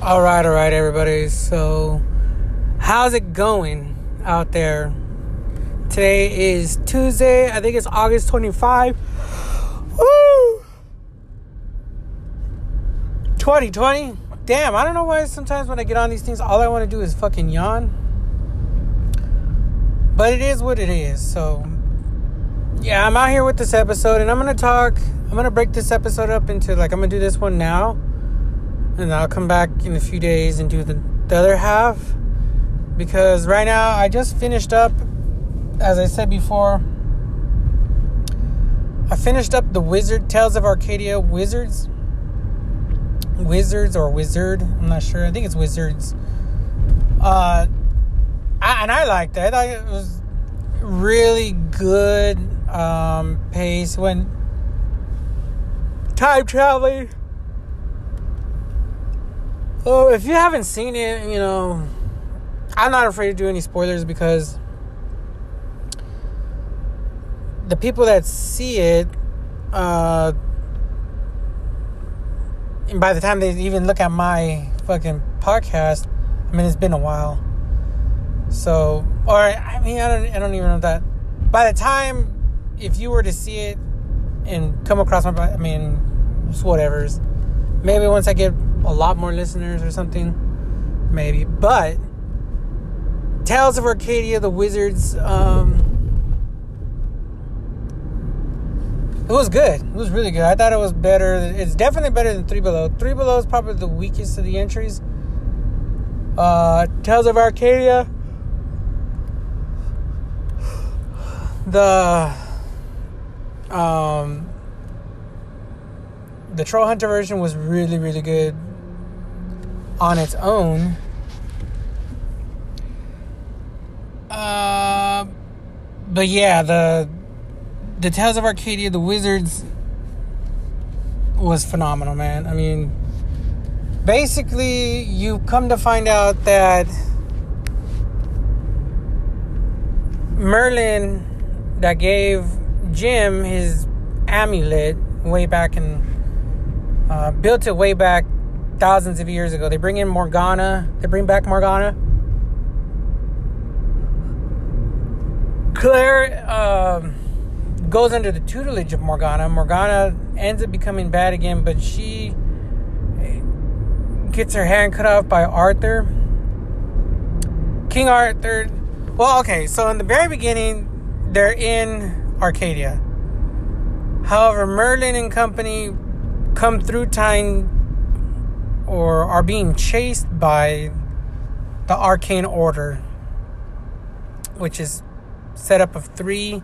All right, everybody. So, how's it going out there? Today is Tuesday. I think it's August 25. Woo! 2020. Damn, I don't know why sometimes when I get on these things, all I want to do is fucking yawn. But it is what it is. So, yeah, I'm out here with this episode, and I'm going to break this episode up into, like, I'm going to do this one now. And I'll come back in a few days and do the other half. Because right now, I just finished up, as I said before, I finished up the Tales of Arcadia Wizard. I'm not sure. I think it's Wizards. I liked that. It was really good pace when time traveling. So if you haven't seen it, you know, I'm not afraid to do any spoilers because the people that see it, and by the time they even look at my fucking podcast, I mean, it's been a while. So, or I mean, I don't even know if that. By the time, if you were to see it and come across my, I mean, it's whatever's. Maybe once I get a lot more listeners or something, maybe. But Tales of Arcadia, the Wizards, it was good. It was really good. I thought it was better. It's definitely better than Three Below. Three Below is probably the weakest of the entries. Tales of Arcadia, the Troll Hunter version was really, really good on its own. But yeah, the Tales of Arcadia, the Wizards, was phenomenal, man. I mean, basically, you come to find out that Merlin that gave Jim his amulet way back in... built it way back thousands of years ago. They bring in Morgana. They bring back Morgana. Claire goes under the tutelage of Morgana. Morgana ends up becoming bad again, but she gets her hand cut off by Arthur. King Arthur. Well, okay, so in the very beginning, they're in Arcadia. However, Merlin and company come through time or are being chased by the Arcane Order, which is set up of three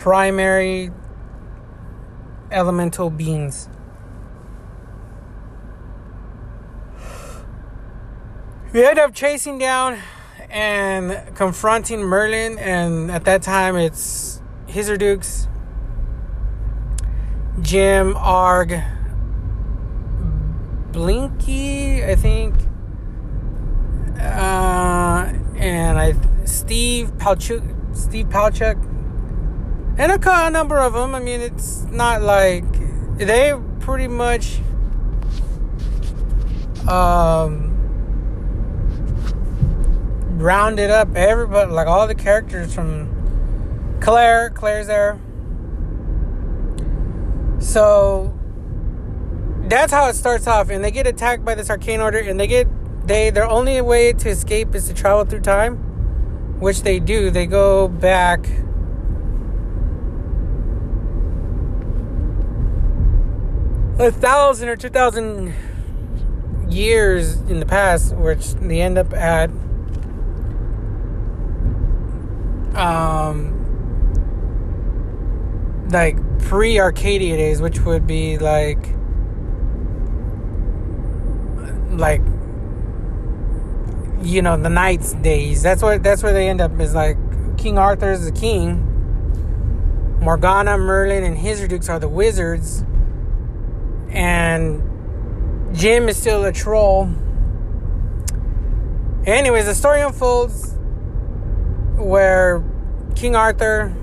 primary elemental beings. They end up chasing down and confronting Merlin, and at that time it's Hisirdoux, Jim, Arg, Blinky, I think, Steve Palchuk, and a number of them. I mean, it's not like they pretty much rounded up everybody, like all the characters from Claire. Claire's there. So that's how it starts off, and they get attacked by this Arcane Order, and their only way to escape is to travel through time, which they do. They go back a 1,000 or 2,000 years in the past, which they end up at like pre-Arcadia days, which would be like you know, the Knights days. That's where they end up, is like King Arthur's the king, Morgana, Merlin, and Hisirdoux are the wizards, and Jim is still a troll. Anyways, the story unfolds where King Arthur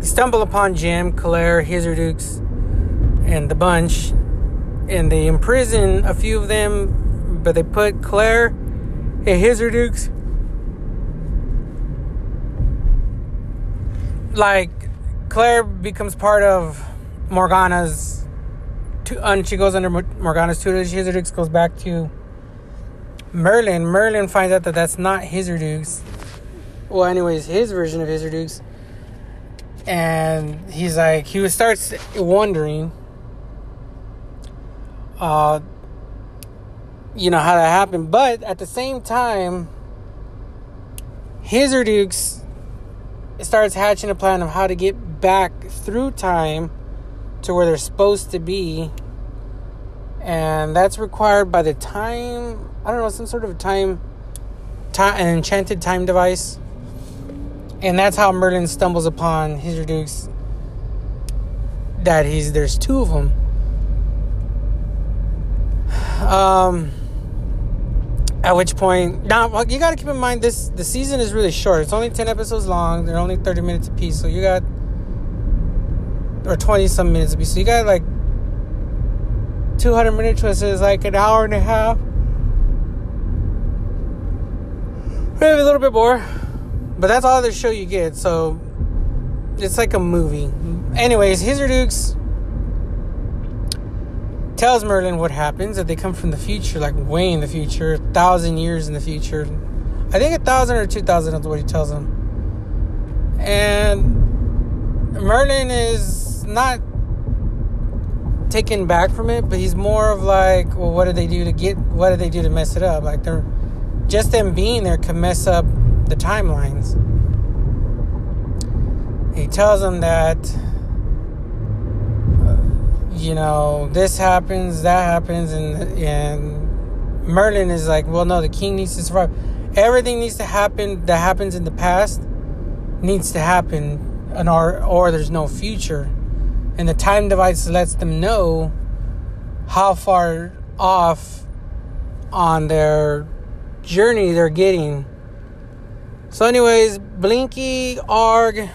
stumble upon Jim, Claire, Hisirdoux, and the bunch, and they imprison a few of them, but they put Claire and Hisirdoux, like, Claire becomes part of Morgana's, and she goes under Morgana's tutelage. Hisirdoux goes back to Merlin. Merlin finds out that that's not Hisirdoux. Well, anyways, his version of Hisirdoux. And he's like, he starts wondering, how that happened. But at the same time, Hisirdoux starts hatching a plan of how to get back through time to where they're supposed to be. And that's required by the time, I don't know, some sort of time, an enchanted time device. And that's how Merlin stumbles upon Hisirdoux, that there's two of them. At which point, now you got to keep in mind the season is really short. It's only 10 episodes long. They're only 30 minutes a piece. So you got, or 20 some minutes a piece. So you got like 200 minutes, which is like an hour and a half. Maybe a little bit more. But that's all the show you get, so it's like a movie. Anyways, Hisirdoux tells Merlin what happens, that they come from the future, like way in the future, 1,000 years in the future. I think 1,000 or 2,000 is what he tells him. And Merlin is not taken back from it, but he's more of like, well, what did they do to mess it up? Like, they're just them being there can mess up the timelines. He tells them that this happens, that happens, and Merlin is like, well, no, the king needs to survive. Everything needs to happen that happens in the past needs to happen, and or there's no future. And the time device lets them know how far off on their journey they're getting. So anyways, Blinky, Arg,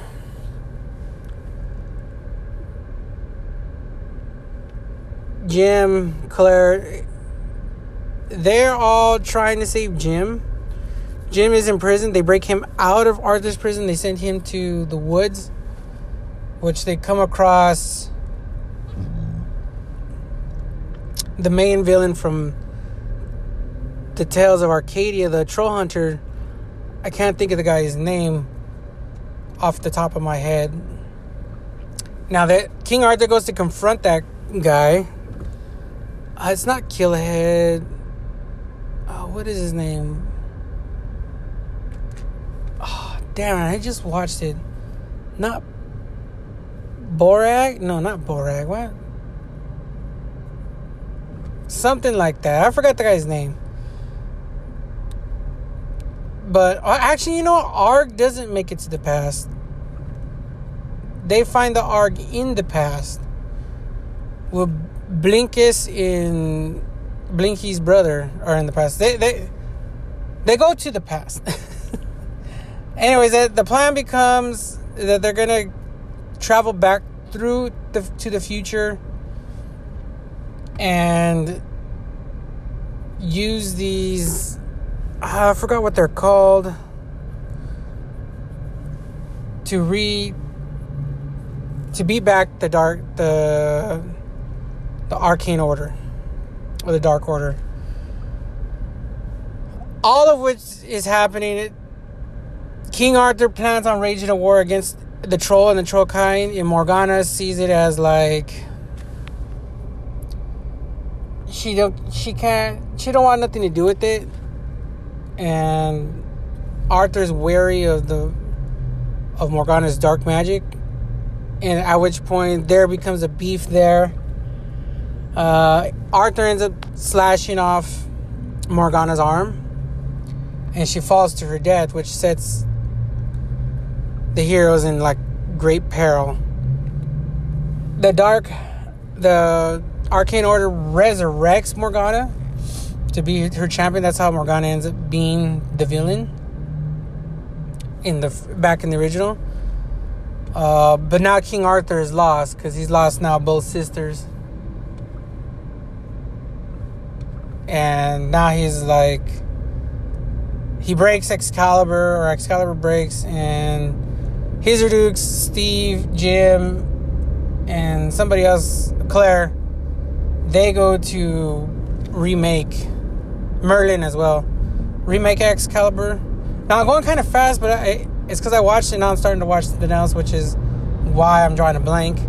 Jim, Claire, they're all trying to save Jim. Jim is in prison. They break him out of Arthur's prison. They send him to the woods, which they come across the main villain from the Tales of Arcadia, the troll hunter. I can't think of the guy's name off the top of my head. Now that King Arthur goes to confront that guy, it's not Killhead. Oh, what is his name? Oh, damn! I just watched it. Not Borag? No, not Borag. What? Something like that. I forgot the guy's name. But actually, Arg doesn't make it to the past. They find the Arg in the past with Blinky's brother are in the past. They go to the past. Anyways, the plan becomes that they're gonna travel back through to the future and use these. I forgot what they're called, to beat back the Arcane Order, or the Dark Order. All of which is happening. King Arthur plans on waging a war against the troll and the troll kind, and Morgana sees it as like she don't want nothing to do with it. And Arthur's wary of Morgana's dark magic, and at which point there becomes a beef there. Arthur ends up slashing off Morgana's arm, and she falls to her death, which sets the heroes in like great peril. The Arcane Order resurrects Morgana to be her champion. That's how Morgana ends up being the villain back in the original. But now King Arthur is lost, because he's lost now both sisters. And now he's like, he breaks Excalibur, or Excalibur breaks, and Hisirdoux, Steve, Jim, and somebody else, Claire, they go to remake Merlin as well. Remake Excalibur. Now, I'm going kind of fast, but it's because I watched it. Now I'm starting to watch something else, which is why I'm drawing a blank.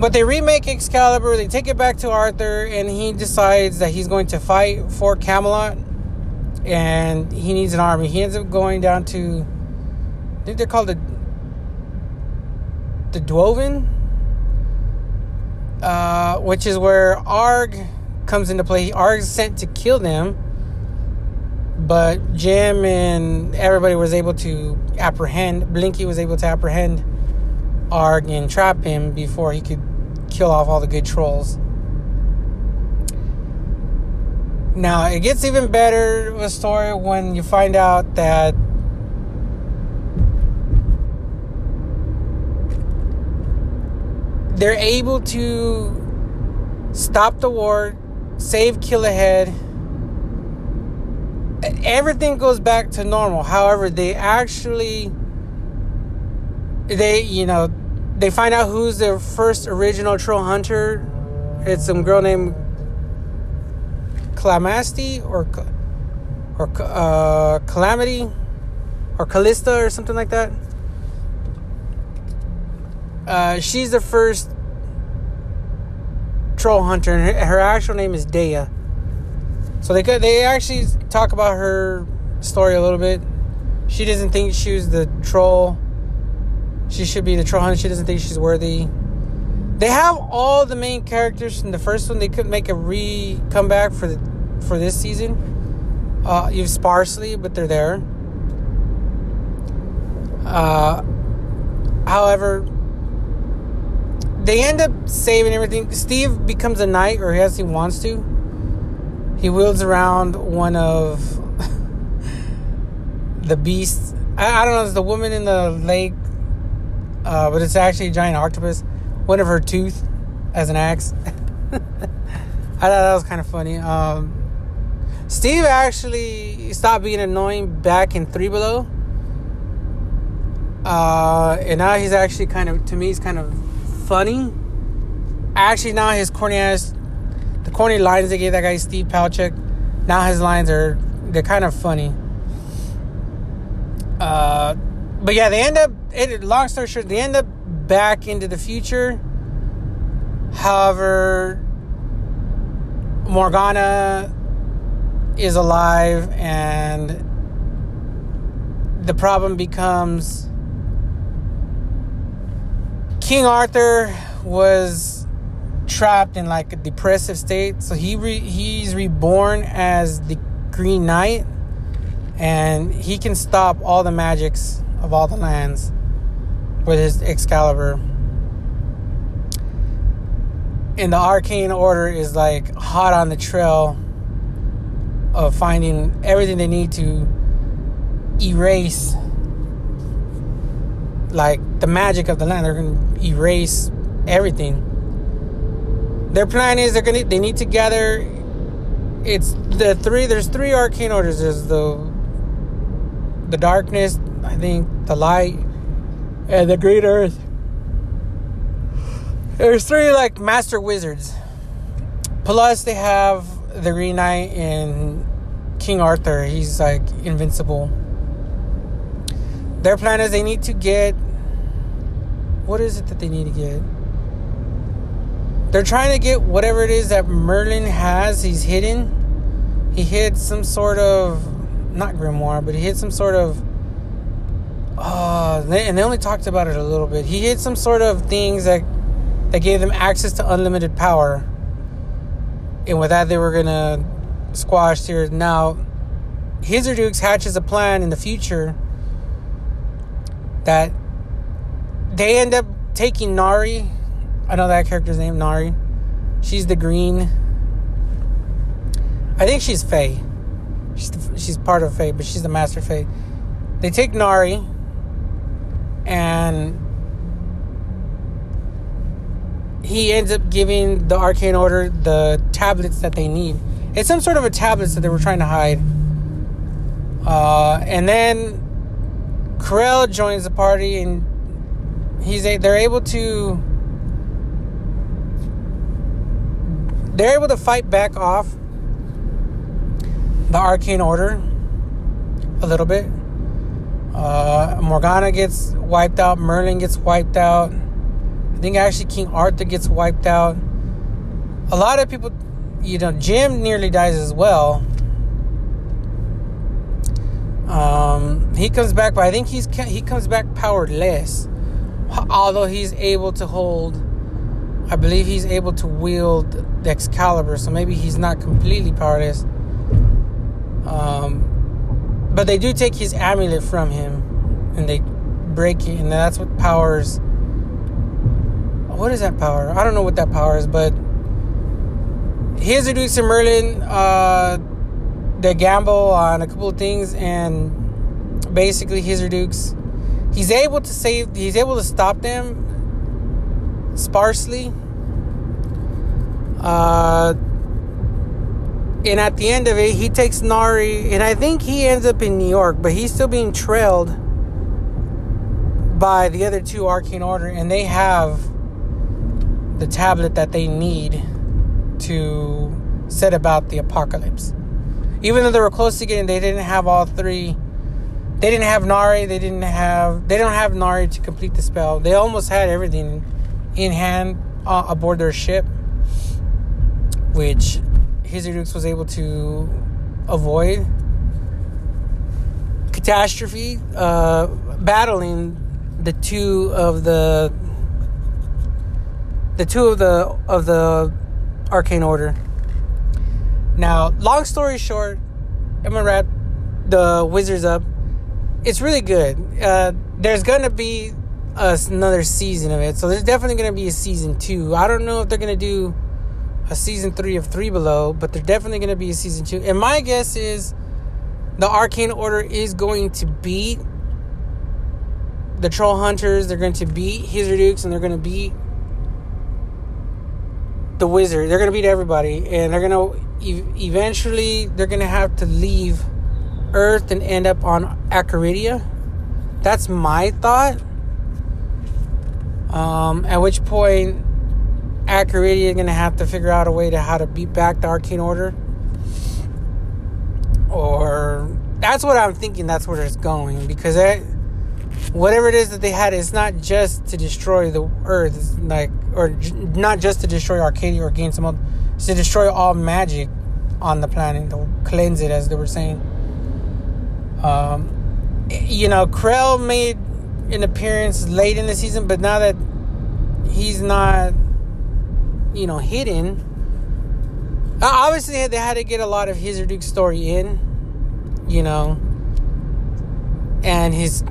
But they remake Excalibur. They take it back to Arthur, and he decides that he's going to fight for Camelot. And he needs an army. He ends up going down to, I think they're called the Dwoven, which is where Arg comes into play. Arg's sent to kill them, but Jim and everybody was able to apprehend. Blinky was able to apprehend Arg and trap him before he could kill off all the good trolls. Now, it gets even better with the story when you find out that they're able to stop the war, save Killahead. Everything goes back to normal. However, they actually, they find out who's their first original troll hunter. It's some girl named Clamasti or Calamity or Callista or something like that. She's the first troll hunter, and her actual name is Dea. So they actually talk about her story a little bit. She doesn't think she was the troll. She should be the troll hunter. She doesn't think she's worthy. They have all the main characters from the first one. They could make a comeback for this season. You've sparsely, but they're there. However, they end up saving everything. Steve becomes a knight, or he wants to. He wields around one of the beasts. I don't know. It's the woman in the lake, but it's actually a giant octopus. One of her tooth as an axe. I thought that was kind of funny. Steve actually stopped being annoying back in 3 Below. And now he's actually kind of funny. Actually, now his corny lines they gave that guy Steve Palchuk, now his lines they're kind of funny. But yeah, they end up, long story short, they end up back into the future. However, Morgana is alive, and the problem becomes King Arthur was trapped in like a depressive state, so he's reborn as the Green Knight, and he can stop all the magics of all the lands with his Excalibur. And the Arcane Order is like hot on the trail of finding everything they need to erase like the magic of the land. They're going to erase everything. Their plan is they need to gather. There's three Arcane Orders. There's the darkness, I think, the light, and the Green Earth. There's three like master wizards. Plus they have the Green Knight and King Arthur. He's like invincible. Their plan is they need to get, what is it that they need to get? They're trying to get whatever it is that Merlin has. He's hidden. He hid some sort of, not grimoire, but he hid some sort of, and they only talked about it a little bit. He hid some sort of things that gave them access to unlimited power. And with that, they were going to squash here. Now, Hisirdoux hatches a plan in the future that they end up taking Nari. I know that character's name, Nari. She's the green. I think she's Fae. She's part of Fae, but she's the master Fae. They take Nari, and he ends up giving the Arcane Order the tablets that they need. It's some sort of a tablet that they were trying to hide. And then Krell joins the party, and they're able to fight back off the Arcane Order a little bit. Morgana gets wiped out. Merlin gets wiped out. I think actually King Arthur gets wiped out. A lot of people, Jim nearly dies as well. He comes back, but I think he comes back powerless. Although he's able to hold, I believe he's able to wield the Excalibur, so maybe he's not completely powerless. But they do take his amulet from him, and they break it, and that's what powers. What is that power? I don't know what that power is, but Hisirdoux and Merlin, they gamble on a couple of things, and basically Hisirdoux, he's able to stop them sparsely. And at the end of it, he takes Nari, and I think he ends up in New York, but he's still being trailed by the other two Arcane Order, and they have the tablet that they need to set about the apocalypse. Even though they were close to getting, they didn't have all three. They didn't have Nari. They don't have Nari to complete the spell. They almost had everything in hand aboard their ship, which Hisirdoux was able to avoid catastrophe, battling the two of the Arcane Order. Now, long story short, I'm gonna wrap the Wizards up. It's really good. There's gonna be another season of it, so there's definitely gonna be a season 2. I don't know if they're gonna do a season 3 of 3 Below, but there's definitely going to be a season 2. And my guess is the Arcane Order is going to beat the Troll Hunters. They're going to beat Hisirdoux, and they're going to beat the Wizard. They're going to beat everybody, and they're going to eventually they're going to have to leave Earth and end up on Arcadia. That's my thought. At which point Arcadia is going to have to figure out a way to how to beat back the Arcane Order. Or that's what I'm thinking. That's where it's going. Because whatever it is that they had, it's not just to destroy the Earth. It's not just to destroy Arcadia or gain some other. It's to destroy all magic on the planet. To cleanse it, as they were saying. Krell made an appearance late in the season. But now that he's not hidden. Obviously, they had to get a lot of Hisirdoux story in, and his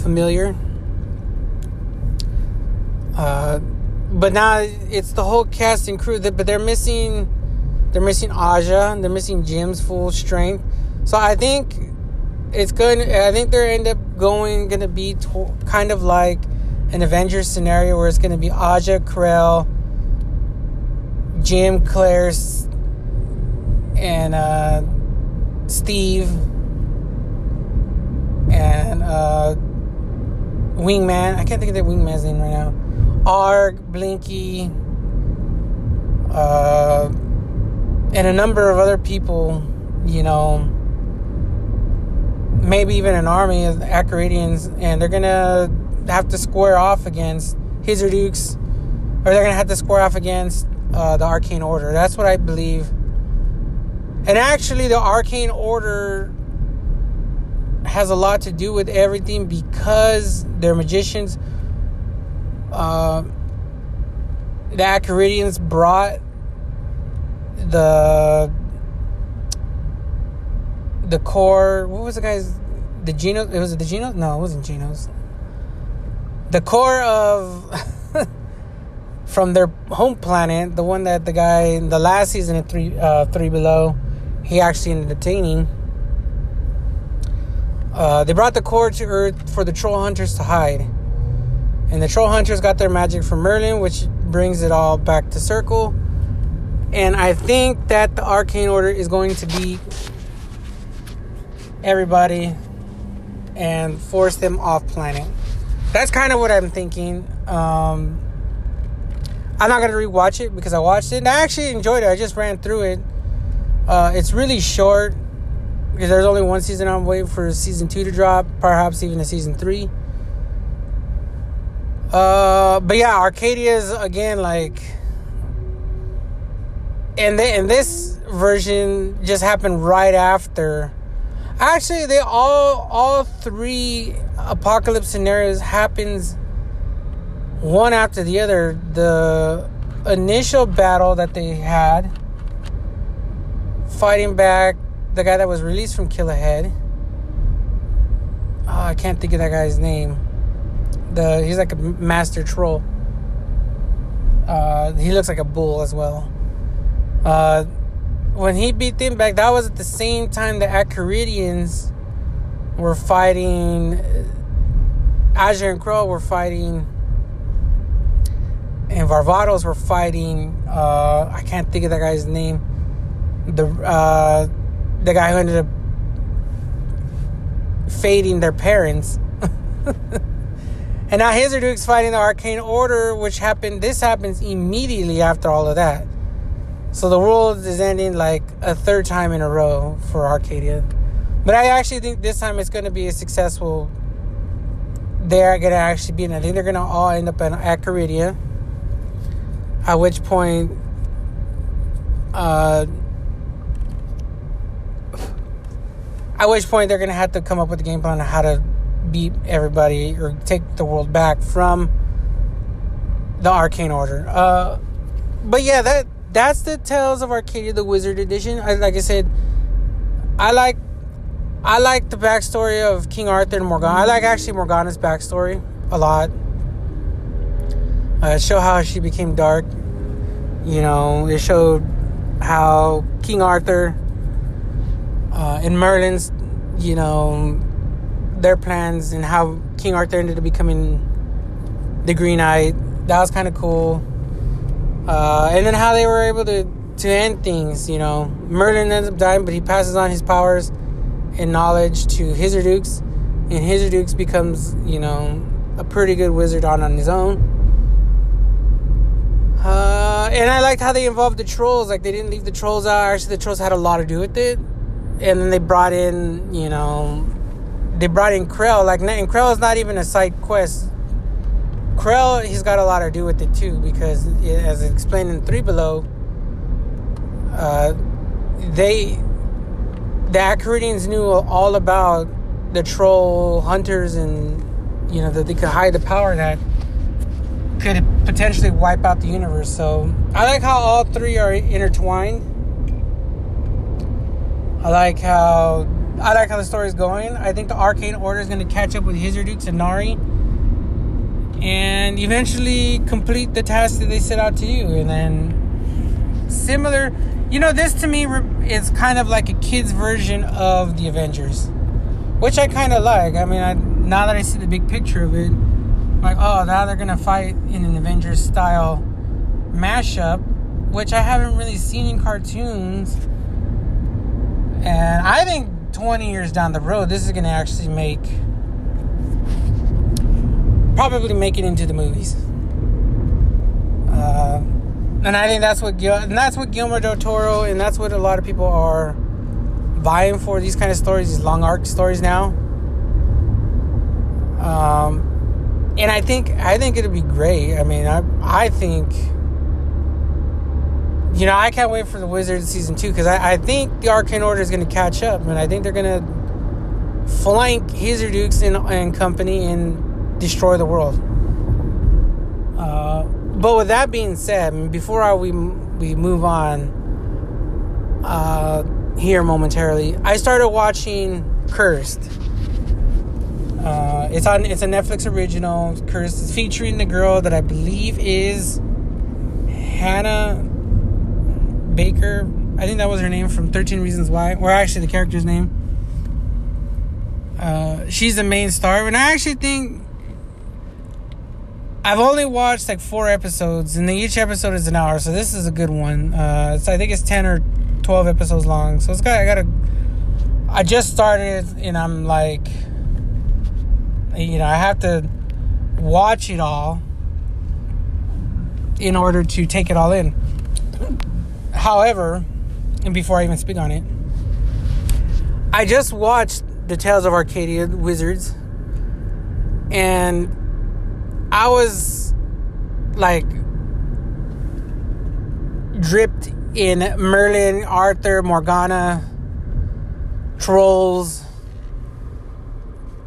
familiar. But now it's the whole cast and crew. But they're missing Aja. They're missing Jim's full strength. So I think it's good. I think they're going to be kind of like an Avengers scenario where it's going to be Aja, Krell, Jim, Claire, and Steve, and Wingman. I can't think of that Wingman's name right now. Arg, Blinky, and a number of other people. Maybe even an army of Arcadians, and they're gonna have to square off against Hisirdoux, or they're gonna have to square off against the Arcane Order. That's what I believe. And actually, the Arcane Order has a lot to do with everything because they're magicians. The Arcadians brought the core. What was the guy's? The Genos? Was it the Genos? No, it wasn't Genos. The core of from their home planet, the one that the guy in the last season of 3 Below, he actually ended up detaining. They brought the core to Earth for the Troll Hunters to hide. And the Troll Hunters got their magic from Merlin, which brings it all back to circle. And I think that the Arcane Order is going to beat everybody and force them off planet. That's kind of what I'm thinking. I'm not going to rewatch it because I watched it and I actually enjoyed it. I just ran through it. It's really short because there's only one season. I'm waiting for season 2 to drop, perhaps even a season 3. But yeah, Arcadia's again like, and this version just happened right after. Actually, they all three apocalypse scenarios happens one after the other. The initial battle that they had, fighting back the guy that was released from Killahead. I can't think of that guy's name. He's like a master troll. He looks like a bull as well. When he beat them back, that was at the same time the Acaridians were fighting. Aja and Krell were fighting. And Varvatos were fighting. I can't think of that guy's name. The guy who ended up fading their parents. And now Hisirdoux fighting the Arcane Order, which happened. This happens immediately after all of that. So the world is ending like a third time in a row for Arcadia. But I actually think this time it's going to be a successful. They're going to actually be, and I think they're going to all end up in Arcadia. At which point, they're going to have to come up with a game plan on how to beat everybody or take the world back from the Arcane Order. But yeah, that's the Tales of Arcadia, the Wizard Edition. Like I said, I like the backstory of King Arthur and Morgana. I like actually Morgana's backstory a lot. Show how she became dark. You know, it showed how King Arthur and Merlin's, you know, their plans and how King Arthur ended up becoming the Green Knight. That was kind of cool. And then how they were able to end things, you know. Merlin ends up dying, but he passes on his powers and knowledge to Hisirdoux. And Hisirdoux becomes, you know, a pretty good wizard on his own. And I liked how they involved the trolls. Like, they didn't leave the trolls out. Actually, the trolls had a lot to do with it. And then they brought in, you know... They brought in Krell, and Krell is not even a side quest. Krell, he's got a lot to do with it too, because as explained in 3 Below, the Acaridians knew all about the troll hunters, and you know that they could hide the power that could potentially wipe out the universe. So I like how all three are intertwined. I like how the story's going. I think the Arcane Order is going to catch up with Hisirdoux and Nari and eventually complete the task that they set out to do. And then similar... You know, this to me is kind of like a kid's version of the Avengers, which I kind of like. I mean, now that I see the big picture of it, I'm like, oh, now they're going to fight in an Avengers-style mashup, which I haven't really seen in cartoons. And I think 20 years down the road, this is going to actually make it into the movies. And I think that's what Guillermo del Toro, and that's what a lot of people are vying for, these kind of stories, these long arc stories now. And I think it'll be great. I mean, I think, you know, I can't wait for the Wizards Season 2 because I think the Arcane Order is going to catch up. And I think they're going to flank Hisirdoux and company and destroy the world. But with that being said, before we move on here momentarily, I started watching Cursed. It's a Netflix original. Cursed is featuring the girl that I believe is Hannah Baker, I think that was her name, from 13 Reasons Why, or actually the character's name. She's the main star, and I actually think I've only watched like 4 episodes, and each episode is an hour, so this is a good one. So I think it's 10 or 12 episodes long. So it's got, I just started, and I'm like, you know, I have to watch it all in order to take it all in. However, and before I even speak on it, I just watched the Tales of Arcadia, Wizards, and I was like dripped in Merlin, Arthur, Morgana, trolls,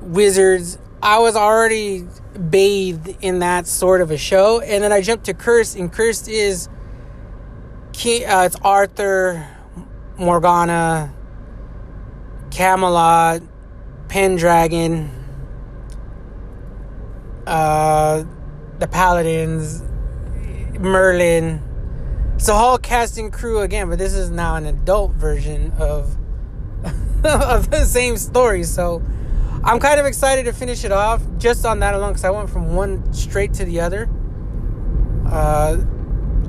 wizards. I was already bathed in that sort of a show, and then I jumped to Cursed, and Cursed is King, it's Arthur, Morgana, Camelot, Pendragon, the Paladins, Merlin. It's a whole cast and crew again, but this is now an adult version of of the same story. So I'm kind of excited to finish it off just on that alone, because I went from one straight to the other.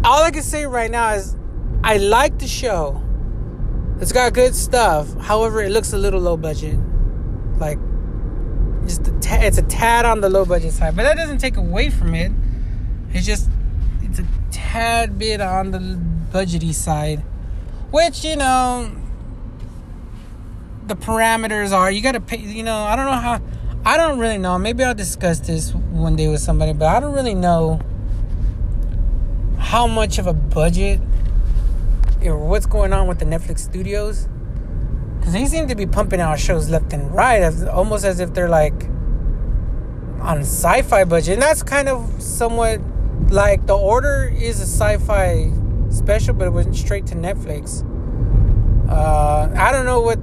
All I can say right now is I like the show. It's got good stuff. However, it looks a little low budget. Like, just it's a tad on the low budget side. But that doesn't take away from it. It's just, it's a tad bit on the budgety side. Which, you know, the parameters are, you gotta pay, you know, I don't know how, I don't really know. Maybe I'll discuss this one day with somebody, but I don't really know how much of a budget or what's going on with the Netflix studios, because they seem to be pumping out shows left and right, almost as if they're like on sci-fi budget. And that's kind of somewhat like The Order is a sci-fi special, but it went straight to Netflix. I don't know what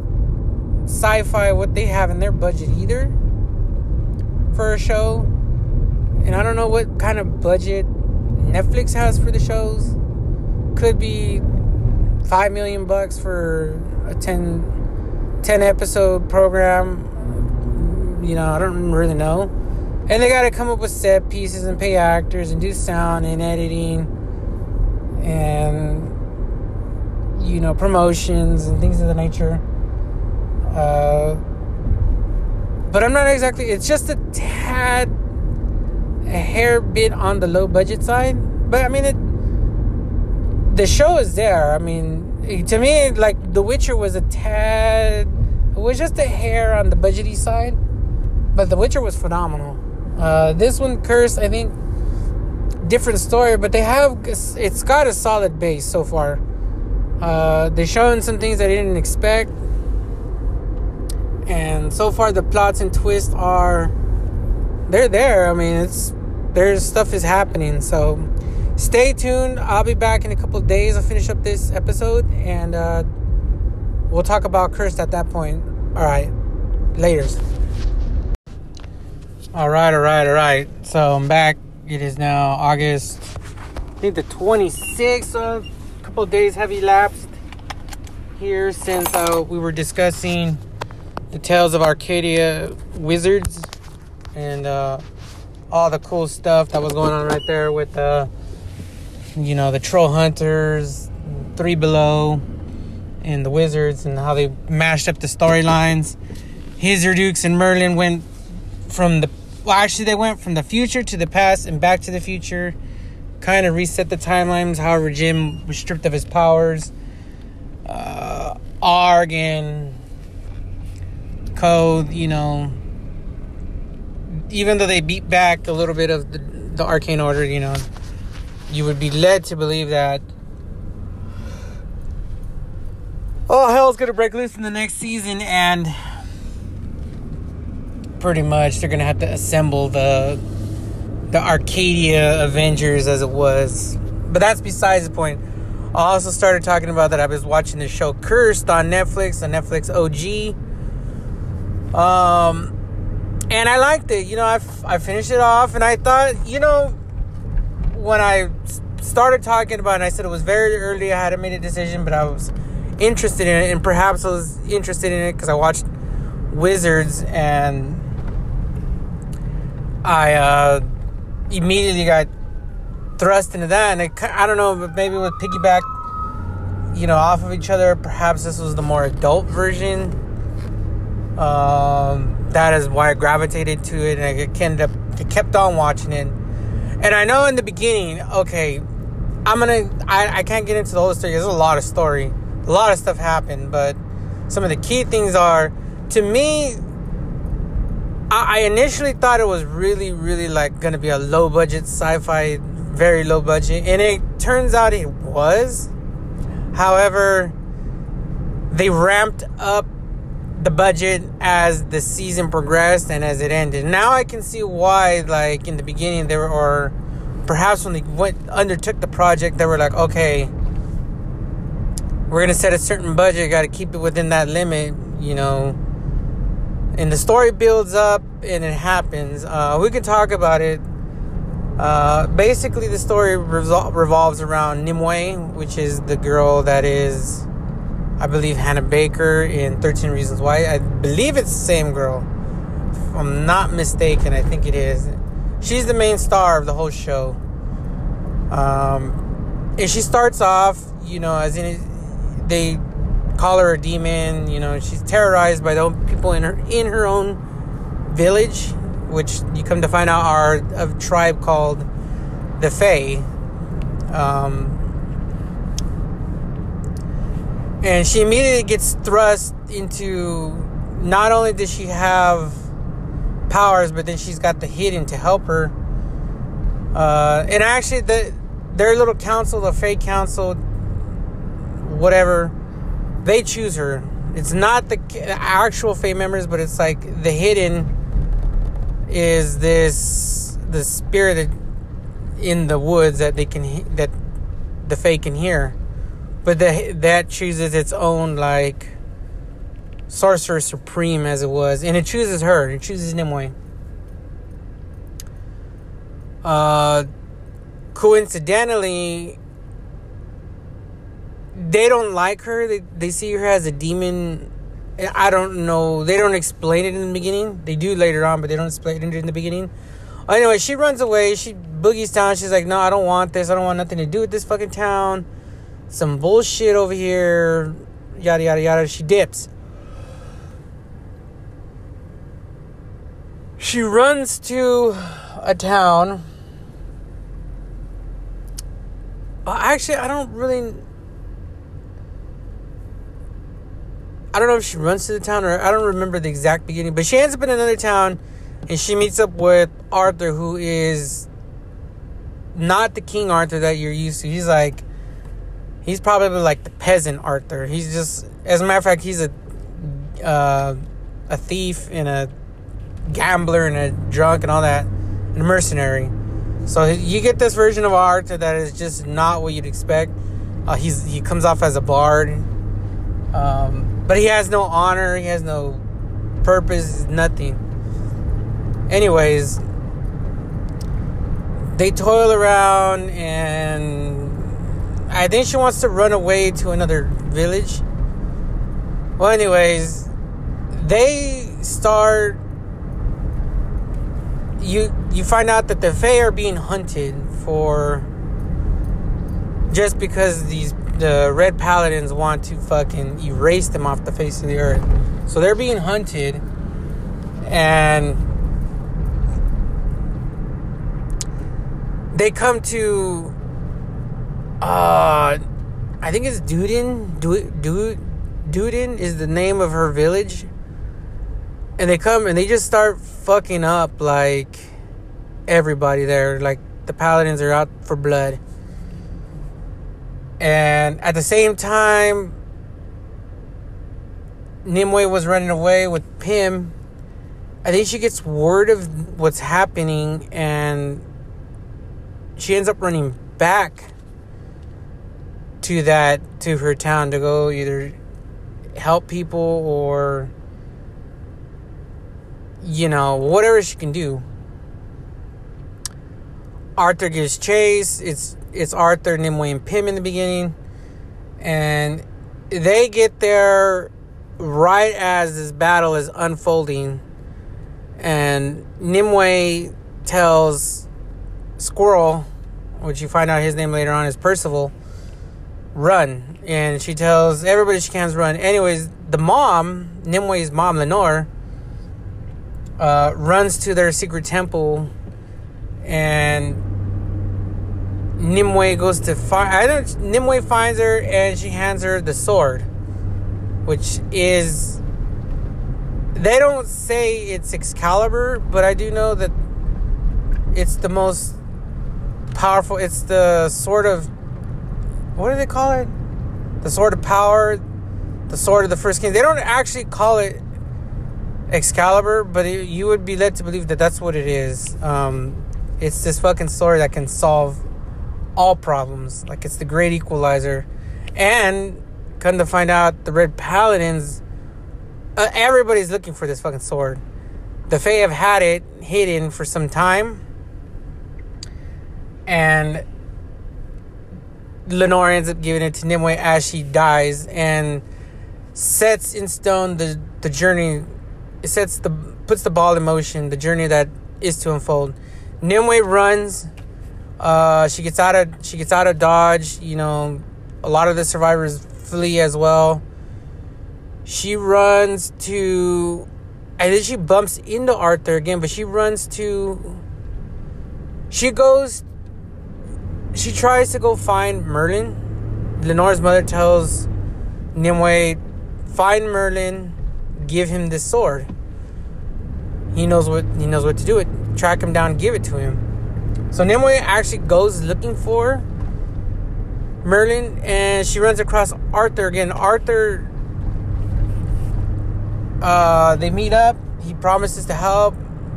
sci-fi, what they have in their budget either for a show, and I don't know what kind of budget Netflix has for the shows. Could be $5 million for a 10 episode program. You know, I don't really know. And they gotta come up with set pieces and pay actors and do sound and editing and, you know, promotions and things of the nature. But I'm not exactly, it's just a hair bit on the low budget side. But I mean, the show is there. I mean, to me, like, The Witcher was it was just a hair on the budgety side, but The Witcher was phenomenal. This one, Cursed, I think, different story, but it's got a solid base so far. They're showing some things I didn't expect. And so far, the plots and twists they're there. I mean, there's stuff is happening. So stay tuned. I'll be back in a couple of days. I'll finish up this episode, and we'll talk about Cursed at that point. All right. Laters. All right. So I'm back. It is now August, I think, the 26th. So a couple of days have elapsed here since we were discussing the Tales of Arcadia Wizards and all the cool stuff that was going on right there with the troll hunters, 3 Below, and the wizards, and how they mashed up the storylines. Hisirdoux and Merlin went they went from the future to the past and back to the future, kind of reset the timelines. However, Jim was stripped of his powers. Arg and Code, you know, even though they beat back a little bit of the Arcane Order, you know, you would be led to believe that all hell's gonna break loose in the next season, and pretty much they're gonna have to assemble the Arcadia Avengers as it was. But that's besides the point. I also started talking about that I was watching the show Cursed on Netflix, OG. And I liked it. You know, I finished it off, and I thought, you know, when I started talking about it, and I said it was very early, I hadn't made a decision, but I was interested in it, and perhaps I was interested in it because I watched Wizards, and I immediately got thrust into that. And I don't know, but maybe with piggyback, you know, off of each other, perhaps this was the more adult version. That is why I gravitated to it, and I kept on watching it. And I know in the beginning, okay, I can't get into the whole story. There's a lot of story. A lot of stuff happened, but some of the key things are, to me, I initially thought it was really, really like going to be a low budget sci-fi, very low budget. And it turns out it was. However, they ramped up the budget as the season progressed and as it ended. Now I can see why, like in the beginning, they were, or perhaps when they undertook the project, they were like, okay, we're gonna set a certain budget, gotta keep it within that limit, you know. And the story builds up and it happens. We can talk about it. Basically, the story revolves around Nimue, which is the girl that is, I believe, Hannah Baker in 13 Reasons Why. I believe it's the same girl. If I'm not mistaken, I think it is. She's the main star of the whole show. And she starts off, you know, as in, they call her a demon. You know, she's terrorized by the people in her own village, which you come to find out are a tribe called the Fae. And she immediately gets thrust into, not only does she have powers, but then she's got the hidden to help her. And actually, their little council, the Fae council, whatever, they choose her. It's not the actual Fae members, but it's like the hidden is the spirit in the woods that the Fae can hear, but that chooses its own like sorcerer supreme, as it was, and it chooses her. It chooses Nimue. Coincidentally, they don't like her. They see her as a demon. I don't know. They don't explain it in the beginning. They do later on, but they don't explain it in the beginning. Anyway, she runs away. She boogies town. She's like, no, I don't want this. I don't want nothing to do with this fucking town. Some bullshit over here. Yada, yada, yada. She dips. She runs to a town. Actually, I don't know if she runs to the town, or I don't remember the exact beginning, but she ends up in another town and she meets up with Arthur, who is not the King Arthur that you're used to. He's probably like the peasant Arthur. He's just, as a matter of fact, he's a thief and a gambler and a drunk and all that, and a mercenary. So you get this version of Arthur that is just not what you'd expect. He comes off as a bard. But he has no honor, he has no purpose, nothing. Anyways, they toil around, and I think she wants to run away to another village. Well, anyways, they start. You find out that the Fae are being hunted for, just because the Red Paladins want to fucking erase them off the face of the earth. So they're being hunted. And they come to, I think it's Duden. Duden is the name of her village. And they come and they just start fucking up, like, everybody there. Like, the Paladins are out for blood. And at the same time, Nimue was running away with Pym. I think she gets word of what's happening, and she ends up running back to her town to go either help people or, you know, whatever she can do. Arthur gives chase. It's Arthur, Nimue, and Pym in the beginning. And they get there right as this battle is unfolding. And Nimue tells squirrel, which you find out his name later on is Percival, run. And she tells everybody she can run. Anyways, the mom, Nimue's mom, Lenore, runs to their secret temple, and Nimue goes to find... Nimue finds her, and she hands her the sword, which is... They don't say it's Excalibur, but I do know that it's the most powerful... It's the sword of... What do they call it? The sword of power, the sword of the first king. They don't actually call it Excalibur, but you would be led to believe that that's what it is. It's this fucking sword that can solve all problems. Like, it's the great equalizer. And come to find out, the Red Paladins, everybody's looking for this fucking sword. The Fae have had it hidden for some time, and Lenore ends up giving it to Nimue as she dies, and sets in stone the journey. It puts the ball in motion, the journey that is to unfold. Nimue runs. She gets out of Dodge. You know, a lot of the survivors flee as well. She runs to, and then she bumps into Arthur again. But she runs to. She tries to go find Merlin. Lenore's mother tells Nimue, "Find Merlin. Give him this sword. He knows what to do with. Track him down, give it to him." So Nimue actually goes looking for Merlin, and she runs across Arthur again. Arthur, they meet up. He promises to help.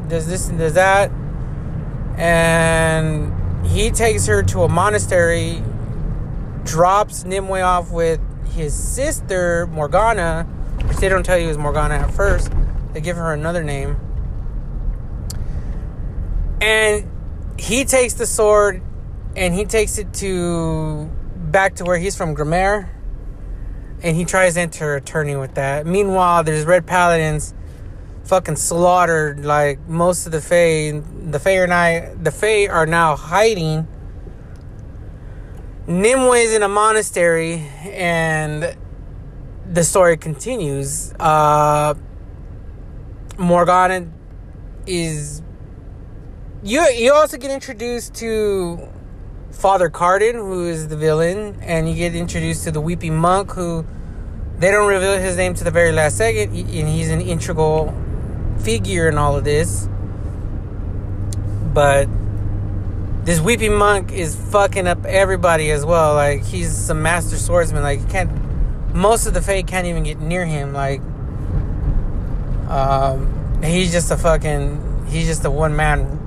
There's this and there's that, and he takes her to a monastery, drops Nimue off with his sister Morgana, which they don't tell you is Morgana at first. They give her another name. And he takes the sword, and he takes it back to where he's from, Grimaire, and he tries to enter a tourney with that. Meanwhile, there's Red Paladins fucking slaughtered, like, most of the Fae. The Fae are now hiding. Nimue's in a monastery, and... the story continues. Morgana is... You also get introduced to Father Carden, who is the villain. And you get introduced to the Weeping Monk, who... they don't reveal his name to the very last second. And he's an integral figure in all of this. But this Weeping Monk is fucking up everybody as well. Like, he's some master swordsman. Like, you can't... most of the Fae can't even get near him. Like, he's just a one-man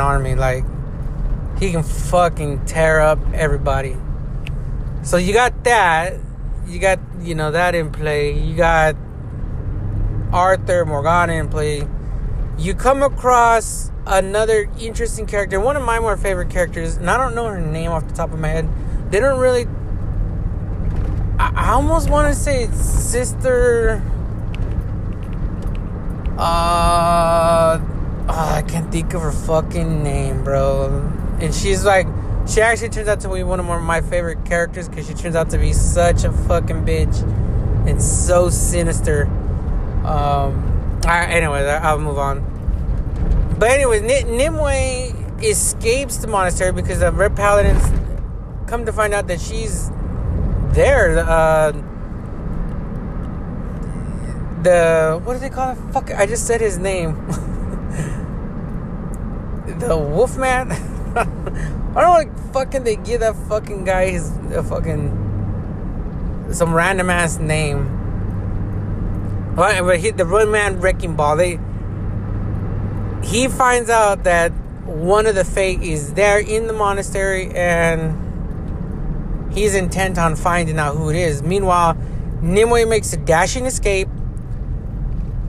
army. Like, he can fucking tear up everybody. So you got that. You got, you know, that in play. You got Arthur, Morgana in play. You come across another interesting character. One of my more favorite characters, and I don't know her name off the top of my head. They don't really... I almost want to say it's Sister... I can't think of her fucking name, bro. And she's like... she actually turns out to be one of my favorite characters, because she turns out to be such a fucking bitch. And so sinister. I'll move on. But anyways, Nimue escapes the monastery because the Red Paladins come to find out that she's... there, what do they call it? Fuck, I just said his name. The Wolfman. I don't know, fucking, they give that fucking guy his some random ass name. But the Wolfman Wrecking Ball. He finds out that one of the Fae is there in the monastery, and he's intent on finding out who it is. Meanwhile, Nimue makes a dashing escape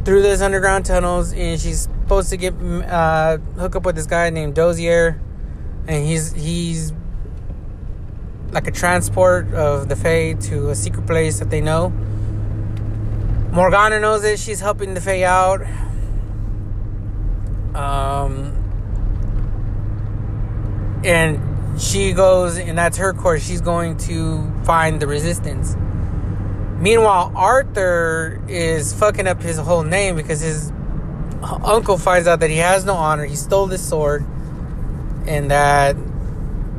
through those underground tunnels, and she's supposed to get hook up with this guy named Dozier, and he's like a transport of the Fae to a secret place that they know. Morgana knows it. She's helping the Fae out. And she goes, and that's her course. She's going to find the resistance. Meanwhile, Arthur is fucking up his whole name because his uncle finds out that he has no honor. He stole this sword. And that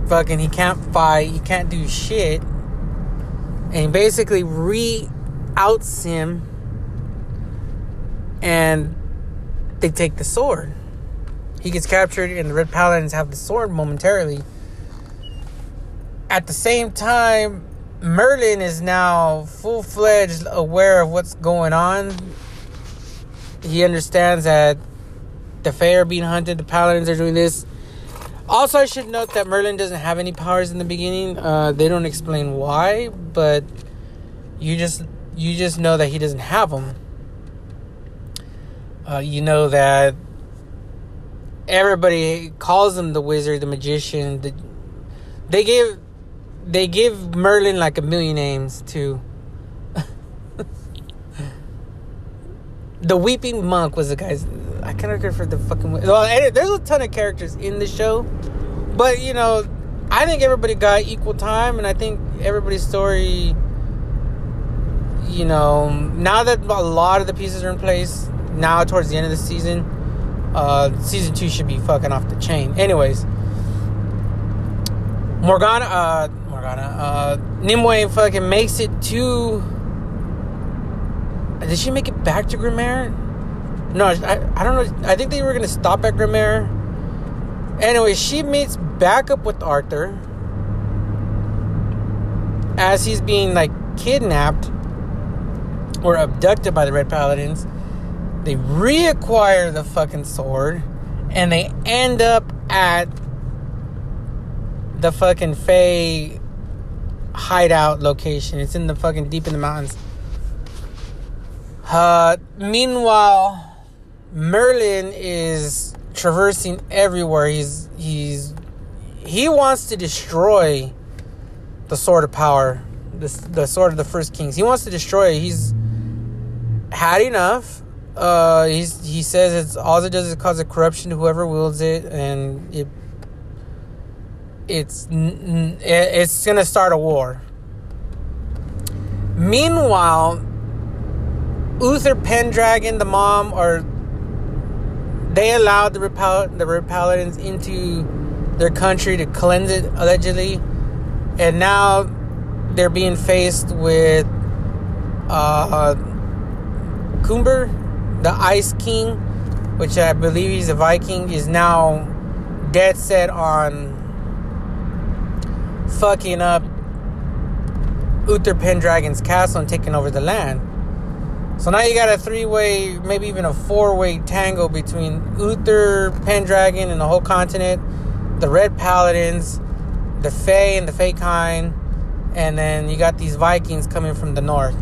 fucking he can't fight. He can't do shit. And basically re-outs him. And they take the sword. He gets captured and the Red Paladins have the sword momentarily. At the same time, Merlin is now full-fledged aware of what's going on. He understands that the Fae are being hunted. The Paladins are doing this. Also, I should note that Merlin doesn't have any powers in the beginning. They don't explain why, but you just know that he doesn't have them. You know that everybody calls him the wizard, the magician. They give Merlin like a million names too. The Weeping Monk was the guy's. I can't remember for the fucking. Well, there's a ton of characters in the show, but you know, I think everybody got equal time, and I think everybody's story. You know, now that a lot of the pieces are in place, now towards the end of the season, season 2 should be fucking off the chain. Anyways, Nimue fucking makes it to. Did she make it back to Grimaire? No, I don't know. I think they were gonna stop at Grimaire. Anyway, she meets back up with Arthur as he's being like kidnapped or abducted by the Red Paladins. They reacquire the fucking sword and they end up at the fucking Fae hideout location. It's in the fucking deep in the mountains. Meanwhile, Merlin is traversing everywhere. He wants to destroy the sword of power, the sword of the first kings. He wants to destroy it. He's had enough. He says it's all it does is cause a corruption to whoever wields it, and it's gonna start a war. Meanwhile, Uther Pendragon, the mom, or they allowed the Red Paladins into their country to cleanse it, allegedly. And now they're being faced with Kumber, the Ice King, which I believe he's a Viking, is now dead set on fucking up Uther Pendragon's castle and taking over the land. So now you got a 3-way, maybe even a 4-way tango between Uther Pendragon and the whole continent, the Red Paladins, the Fae and the Fae kind, and then you got these Vikings coming from the north.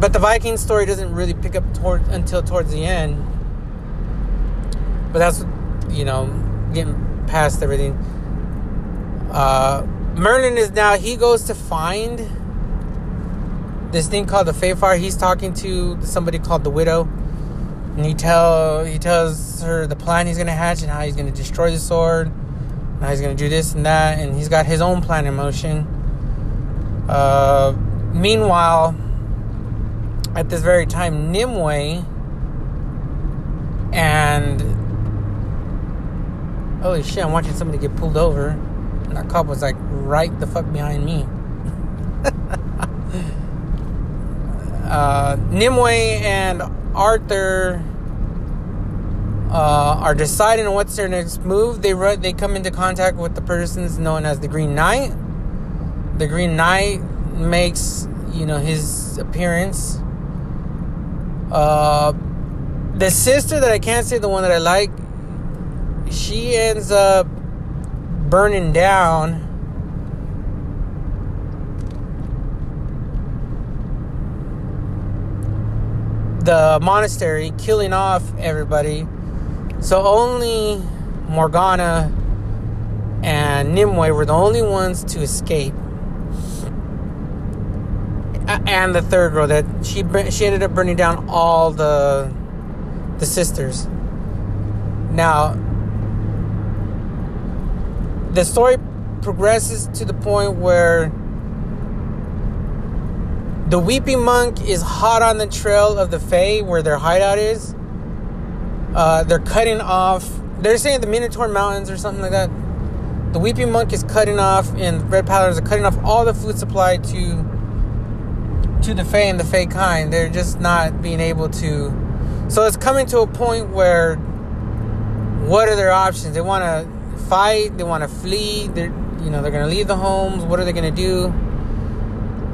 But the Viking story doesn't really pick up until towards the end. But that's, you know, getting past everything. Merlin is now, he goes to find this thing called the Fae Fire. He's talking to somebody called the Widow, and he tells her the plan he's gonna hatch and how he's gonna destroy the sword, and how he's gonna do this and that, and he's got his own plan in motion. Meanwhile, at this very time, Nimue and holy shit, I'm watching somebody get pulled over, and that cop was like right the fuck behind me. Nimue and Arthur are deciding on what's their next move. They come into contact with the persons known as the Green Knight. The Green Knight makes, you know, his appearance. The sister that I can't say, the one that I like, she ends up burning down the monastery, killing off everybody. So only Morgana and Nimue were the only ones to escape. And the third girl, that she ended up burning down all the sisters. Now the story progresses to the point where the Weeping Monk is hot on the trail of the Fae, where their hideout is. They're cutting off... They're saying the Minotaur Mountains or something like that. The Weeping Monk is cutting off, and Red Paladins are cutting off all the food supply to the Fae and the Fae kind. They're just not being able to... So it's coming to a point where... What are their options? They want to fight. They want to flee. They're going to leave the homes. What are they going to do?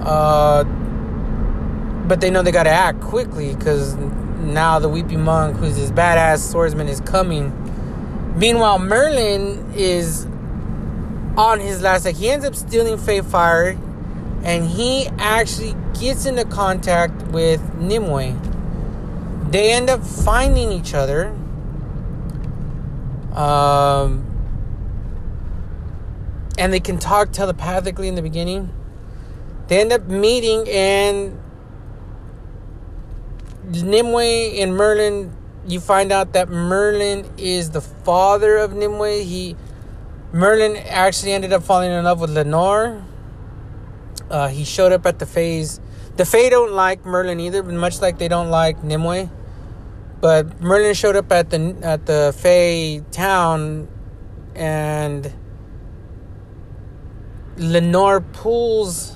But they know they got to act quickly, because now the Weeping Monk, who's this badass swordsman, is coming. Meanwhile, Merlin is on his last leg. He ends up stealing Fae Fire, and he actually gets into contact with Nimue. They end up finding each other. And they can talk telepathically in the beginning. They end up meeting, and Nimue and Merlin, you find out that Merlin is the father of Nimue. Merlin actually ended up falling in love with Lenore. He showed up at the Fae's. The Fae don't like Merlin either, much like they don't like Nimue. But Merlin showed up at the Fae town, and Lenore pulls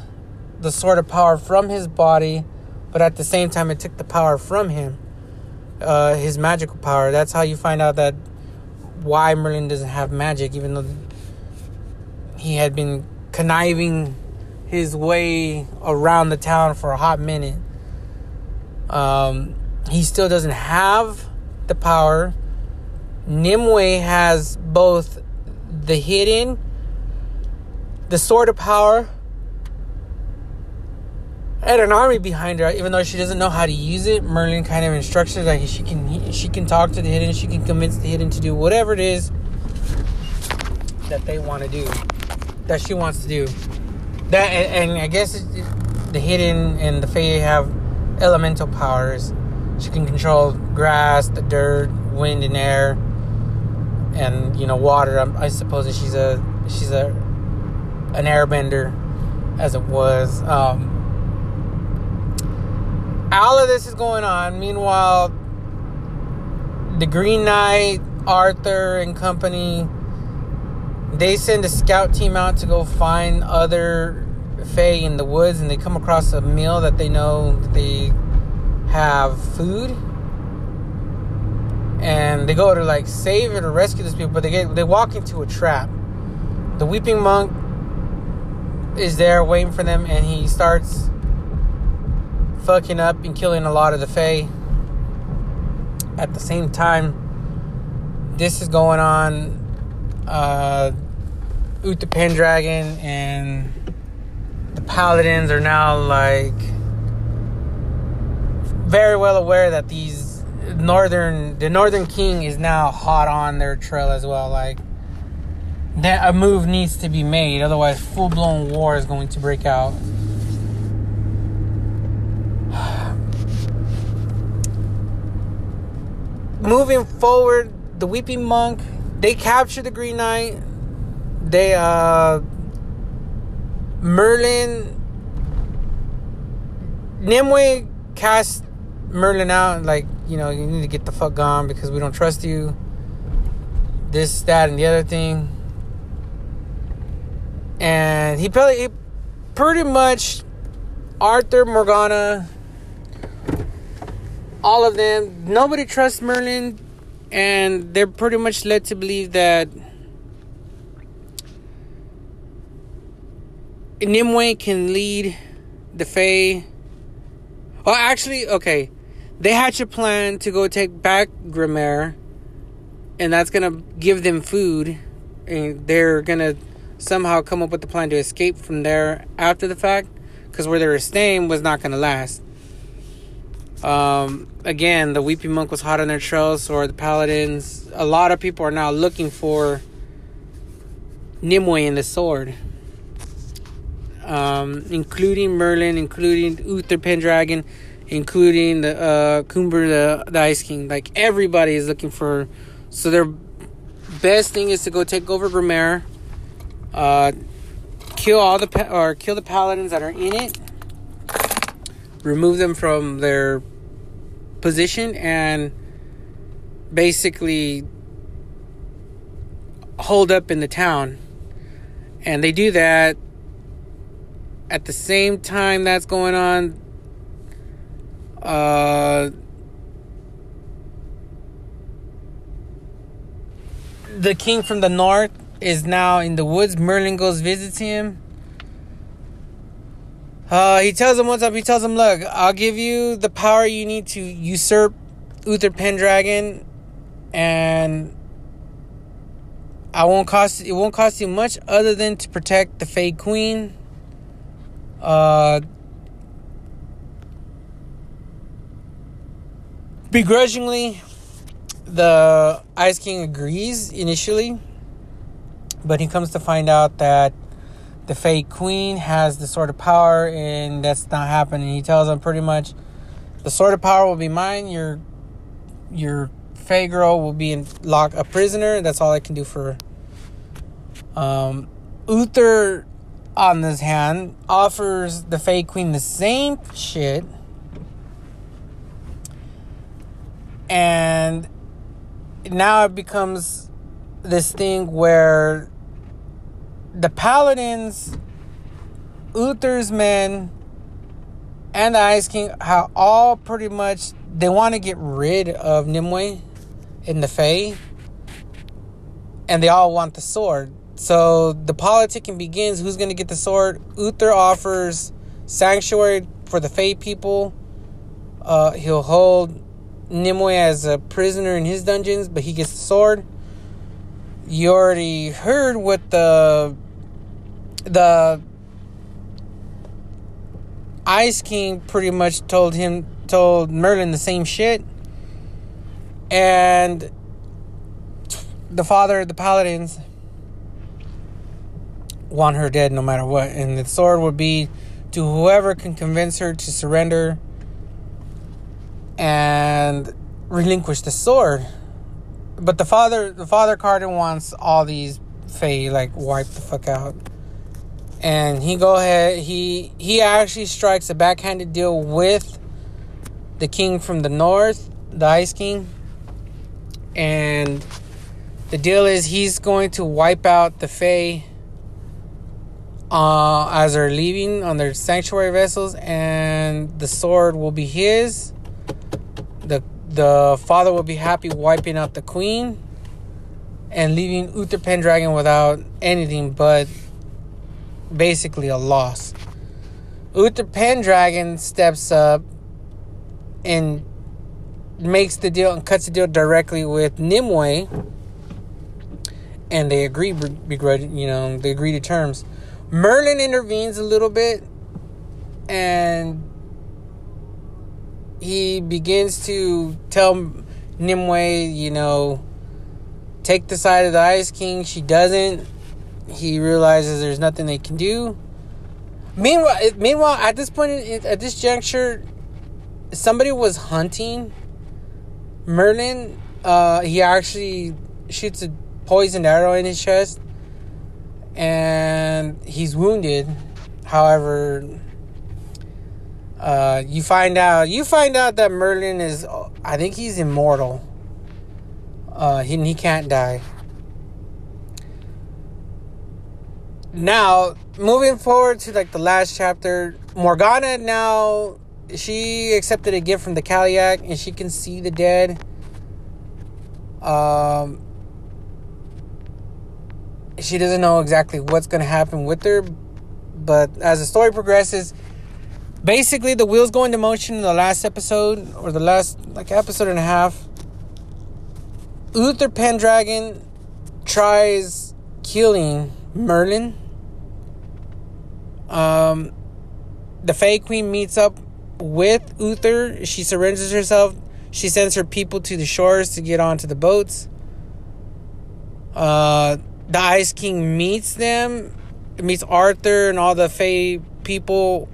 the sword of power from his body, but at the same time it took the power from him, his magical power. That's how you find out that why Merlin doesn't have magic, even though he had been conniving his way around the town for a hot minute. He still doesn't have the power. Nimue has both the hidden, the sword of power, and an army behind her. Even though she doesn't know how to use it, Merlin kind of instructs her that she can talk to the hidden, she can convince the hidden to do whatever it is that they want to do, that she wants to do. That and I guess the hidden and the Fae have elemental powers. She can control grass, the dirt, wind, and air, and water. I suppose that she's an airbender, as it was. All of this is going on. Meanwhile, the Green Knight, Arthur, and company, they send a scout team out to go find other Fae in the woods, and they come across a meal that they know that they have food, and they go to save it or rescue these people, but they walk into a trap. The Weeping Monk is there waiting for them, and he starts fucking up and killing a lot of the Fae. At the same time, this is going on. Uther Pendragon and the Paladins are now very well aware that the northern king is now hot on their trail as well. That a move needs to be made, otherwise full-blown war is going to break out. Moving forward, the Weeping Monk, they capture the Green Knight. They Nimue cast Merlin out, you need to get the fuck gone because we don't trust you. This, that, and the other thing. And he pretty much, Arthur, Morgana, all of them, nobody trusts Merlin, and they're pretty much led to believe that Nimue can lead the Fae. Oh, actually, okay. They hatch a plan to go take back Grimaire, and that's going to give them food, and they're going to somehow come up with the plan to escape from there after the fact, because where they were staying was not going to last. Again, the Weeping Monk was hot on their trails, or the Paladins. A lot of people are now looking for Nimue and the sword, including Merlin, including Uther Pendragon, including the Cumber, the Ice King. Everybody is looking for her. So their best thing is to go take over Grimaire Kill the paladins that are in it. Remove them from their position and basically hold up in the town. And they do that. At the same time that's going on, the king from the north is now in the woods. Merlin goes visits him. He tells him what's up. He tells him, look, I'll give you the power you need to usurp Uther Pendragon, and it won't cost you much other than to protect the Fae Queen. Begrudgingly, the Ice King agrees initially, but he comes to find out that the Fae Queen has the Sword of Power, and that's not happening. He tells him pretty much, the Sword of Power will be mine. Your Fae girl will be a prisoner. That's all I can do for her. Uther, on this hand, offers the Fae Queen the same shit, and now it becomes this thing where the paladins, Uther's men, and the Ice King are all pretty much, they want to get rid of Nimue in the Fae, and they all want the sword. So the politicking begins. Who's going to get the sword? Uther offers sanctuary for the Fae people. He'll hold Nimue as a prisoner in his dungeons, but he gets the sword. You already heard what the Ice King pretty much told Merlin the same shit. And the father of the paladins want her dead no matter what, and the sword would be to whoever can convince her to surrender and relinquish the sword. But the father Carden wants all these Fae like wiped the fuck out, and he actually strikes a backhanded deal with the king from the north, the Ice King, and the deal is he's going to wipe out the Fae as they're leaving on their sanctuary vessels, and the sword will be his. The father will be happy wiping out the queen and leaving Uther Pendragon without anything but basically a loss. Uther Pendragon steps up and makes the deal and cuts the deal directly with Nimue, and they agree, they agree to terms. Merlin intervenes a little bit, and he begins to tell Nimue, take the side of the Ice King. She doesn't. He realizes there's nothing they can do. Meanwhile, at this point, at this juncture, somebody was hunting Merlin. He actually shoots a poisoned arrow in his chest, and he's wounded. However, you find out that Merlin is, I think he's immortal. He can't die. Now, moving forward to like the last chapter, Morgana now, she accepted a gift from the Kaliak, and she can see the dead. She doesn't know exactly what's going to happen with her, but as the story progresses, basically the wheels go into motion in the last episode, or the last like episode and a half. Uther Pendragon tries killing Merlin. The Fae Queen meets up with Uther. She surrenders herself. She sends her people to the shores to get onto the boats. The Ice King meets them. It meets Arthur, and all the Fae people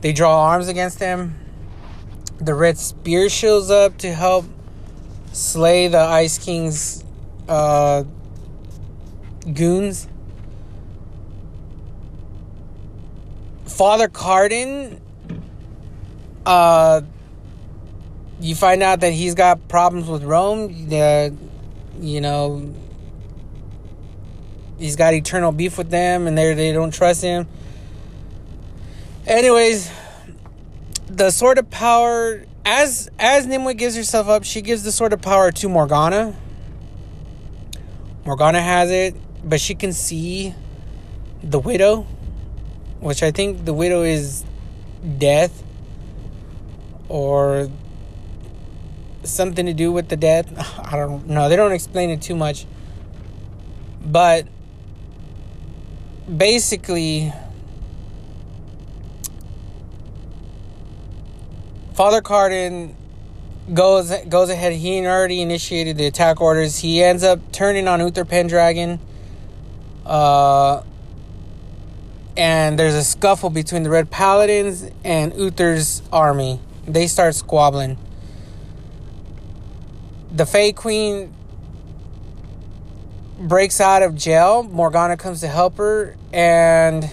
they draw arms against them. The Red Spear shows up to help slay the Ice King's goons. Father Carden, you find out that he's got problems with Rome. You know, he's got eternal beef with them, and they don't trust him. Anyways, the Sword of Power, as Nimue gives herself up, she gives the Sword of Power to Morgana. Morgana has it, but she can see the Widow, which I think the Widow is death or something to do with the death. I don't know. They don't explain it too much. But basically, Father Carden goes ahead. He already initiated the attack orders. He ends up turning on Uther Pendragon. And there's a scuffle between the Red Paladins and Uther's army. They start squabbling. The Fae Queen breaks out of jail. Morgana comes to help her, and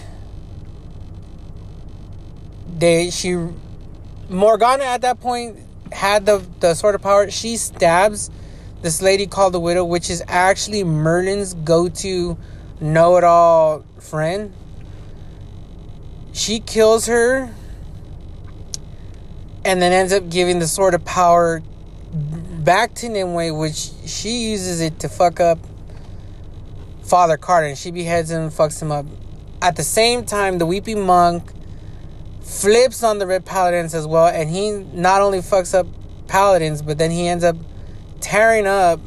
Morgana at that point had the Sword of Power. She stabs this lady called the Widow, which is actually Merlin's go-to know-it-all friend. She kills her and then ends up giving the Sword of Power back to Nimue, which she uses it to fuck up Father Carden. She beheads him, fucks him up. At the same time, the Weeping Monk flips on the Red Paladins as well, and he not only fucks up Paladins, but then he ends up tearing up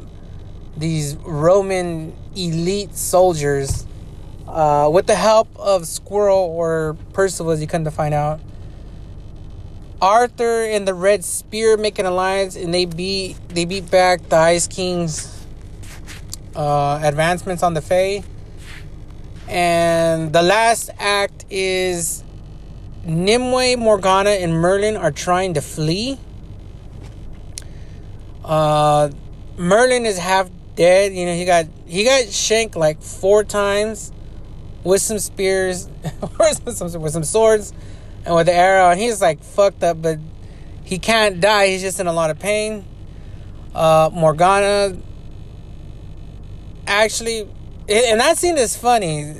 these Roman elite soldiers with the help of Squirrel, or Percival, as you come to find out. Arthur and the Red Spear make an alliance, and they beat back the Ice King's advancements on the Fae. And the last act is Nimue, Morgana, and Merlin are trying to flee. Merlin is half dead. You know, he got shanked like 4 times. With some spears, with some swords, and with an arrow, and he's like fucked up, but he can't die. He's just in a lot of pain. Morgana, actually, and that scene is funny.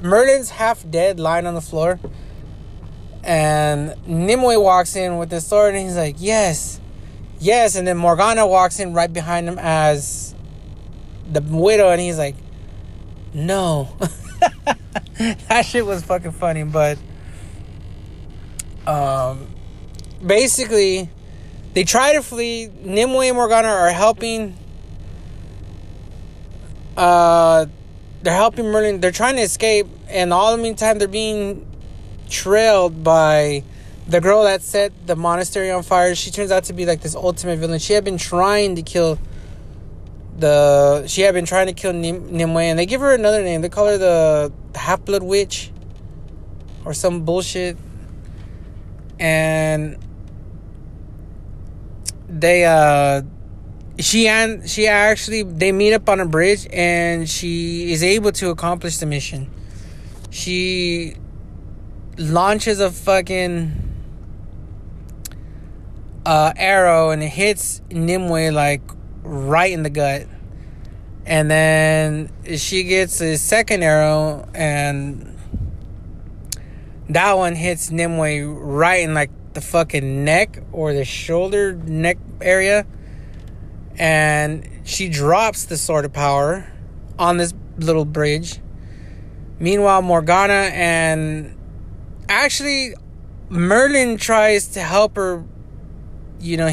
Merlin's half dead, lying on the floor, and Nimue walks in with his sword, and he's like, "Yes, yes." And then Morgana walks in right behind him as the Widow, and he's like, "No." That shit was fucking funny, but basically they try to flee. Nimue and Morgana are helping. They're helping Merlin. They're trying to escape, and all the meantime they're being trailed by the girl that set the monastery on fire. She turns out to be like this ultimate villain. She had been trying to kill Nimue, and they give her another name. They call her the Half-Blood Witch or some bullshit. And they meet up on a bridge, and she is able to accomplish the mission. She launches a fucking arrow, and it hits Nimue like right in the gut, and then she gets a second arrow, and that one hits Nimue right in like the fucking neck or the shoulder neck area, and she drops the Sword of Power on this little bridge. Meanwhile, Morgana and actually Merlin tries to help her. You know,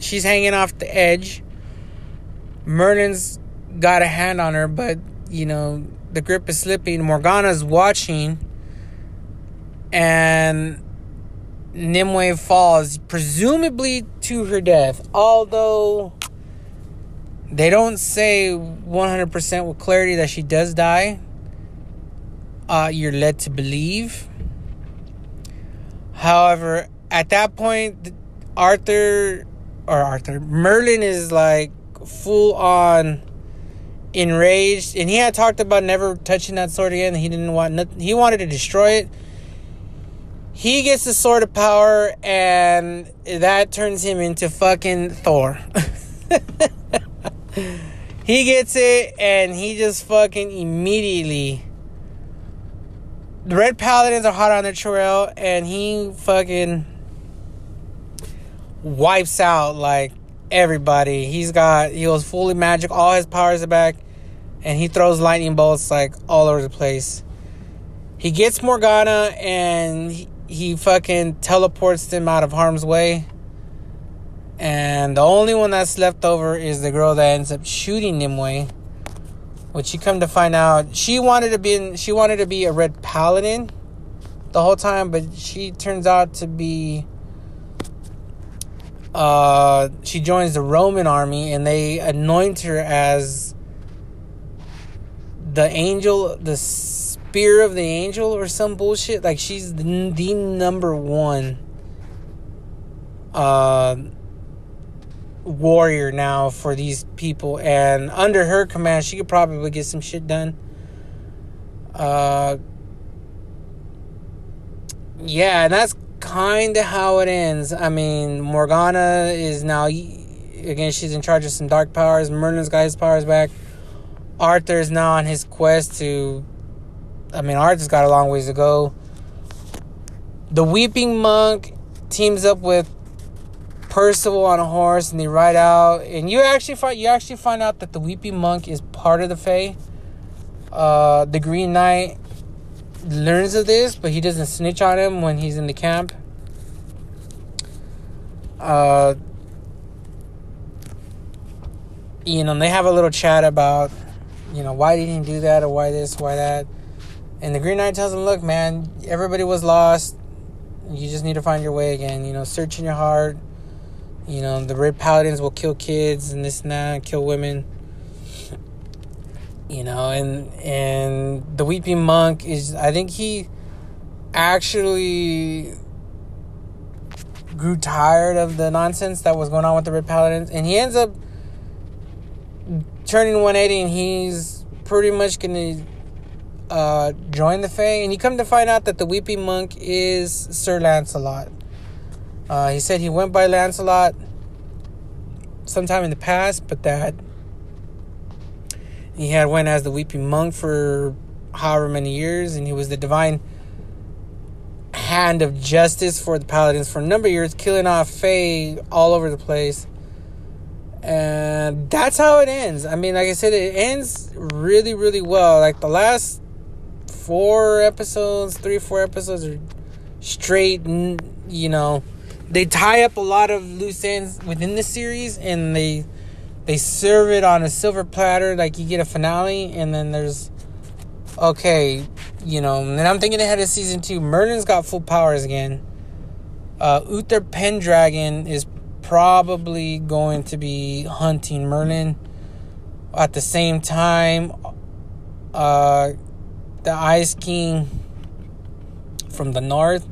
she's hanging off the edge. Merlin's got a hand on her, but, you know, the grip is slipping. Morgana's watching, and Nimue falls, presumably to her death. Although they don't say 100% with clarity that she does die. You're led to believe. However, at that point, Merlin is like full on enraged, and he had talked about never touching that sword again. He didn't want nothing. He wanted to destroy it. He gets the sword of power, and that turns him into fucking Thor. He gets it, and he just fucking immediately... The Red Paladins are hot on the trail, and he fucking wipes out, like, everybody. He was fully magic. All his powers are back, and he throws lightning bolts, like, all over the place. He gets Morgana, and he fucking teleports them out of harm's way. And the only one that's left over is the girl that ends up shooting Nimue, which you come to find out she wanted to be a Red Paladin the whole time, but she turns out to be she joins the Roman army, and they anoint her as the angel, the spear of the angel, or some bullshit. Like, she's the number one warrior now for these people, and under her command she could probably get some shit done. Yeah, and that's kind of how it ends. I mean, Morgana is now, again, she's in charge of some dark powers. Merlin's got his powers back. Arthur is now on his quest to, I mean, Arthur's got a long ways to go. The Weeping Monk teams up with Percival on a horse, and they ride out, and you actually find out that the Weeping Monk is part of the Fae. The Green Knight learns of this, but he doesn't snitch on him when he's in the camp. And they have a little chat about, why didn't he do that, or why this, why that. And the Green Knight tells him, look, man, everybody was lost. You just need to find your way again. Search in your heart. The Red Paladins will kill kids and this and that, and kill women. And the Weeping Monk is... I think he actually grew tired of the nonsense that was going on with the Red Paladins. And he ends up turning 180, and he's pretty much going to join the Fae. And you come to find out that the Weeping Monk is Sir Lancelot. He said he went by Lancelot sometime in the past, but that he had went as the Weeping Monk for however many years, and he was the divine hand of justice for the Paladins for a number of years, killing off Fae all over the place. And that's how it ends. I mean, like I said, it ends really, really well. Like, the last 3 or 4 episodes are straight, They tie up a lot of loose ends within the series, and they serve it on a silver platter. Like, you get a finale, and then there's... And I'm thinking ahead of Season 2. Merlin's got full powers again. Uther Pendragon is probably going to be hunting Merlin. At the same time, the Ice King from the north...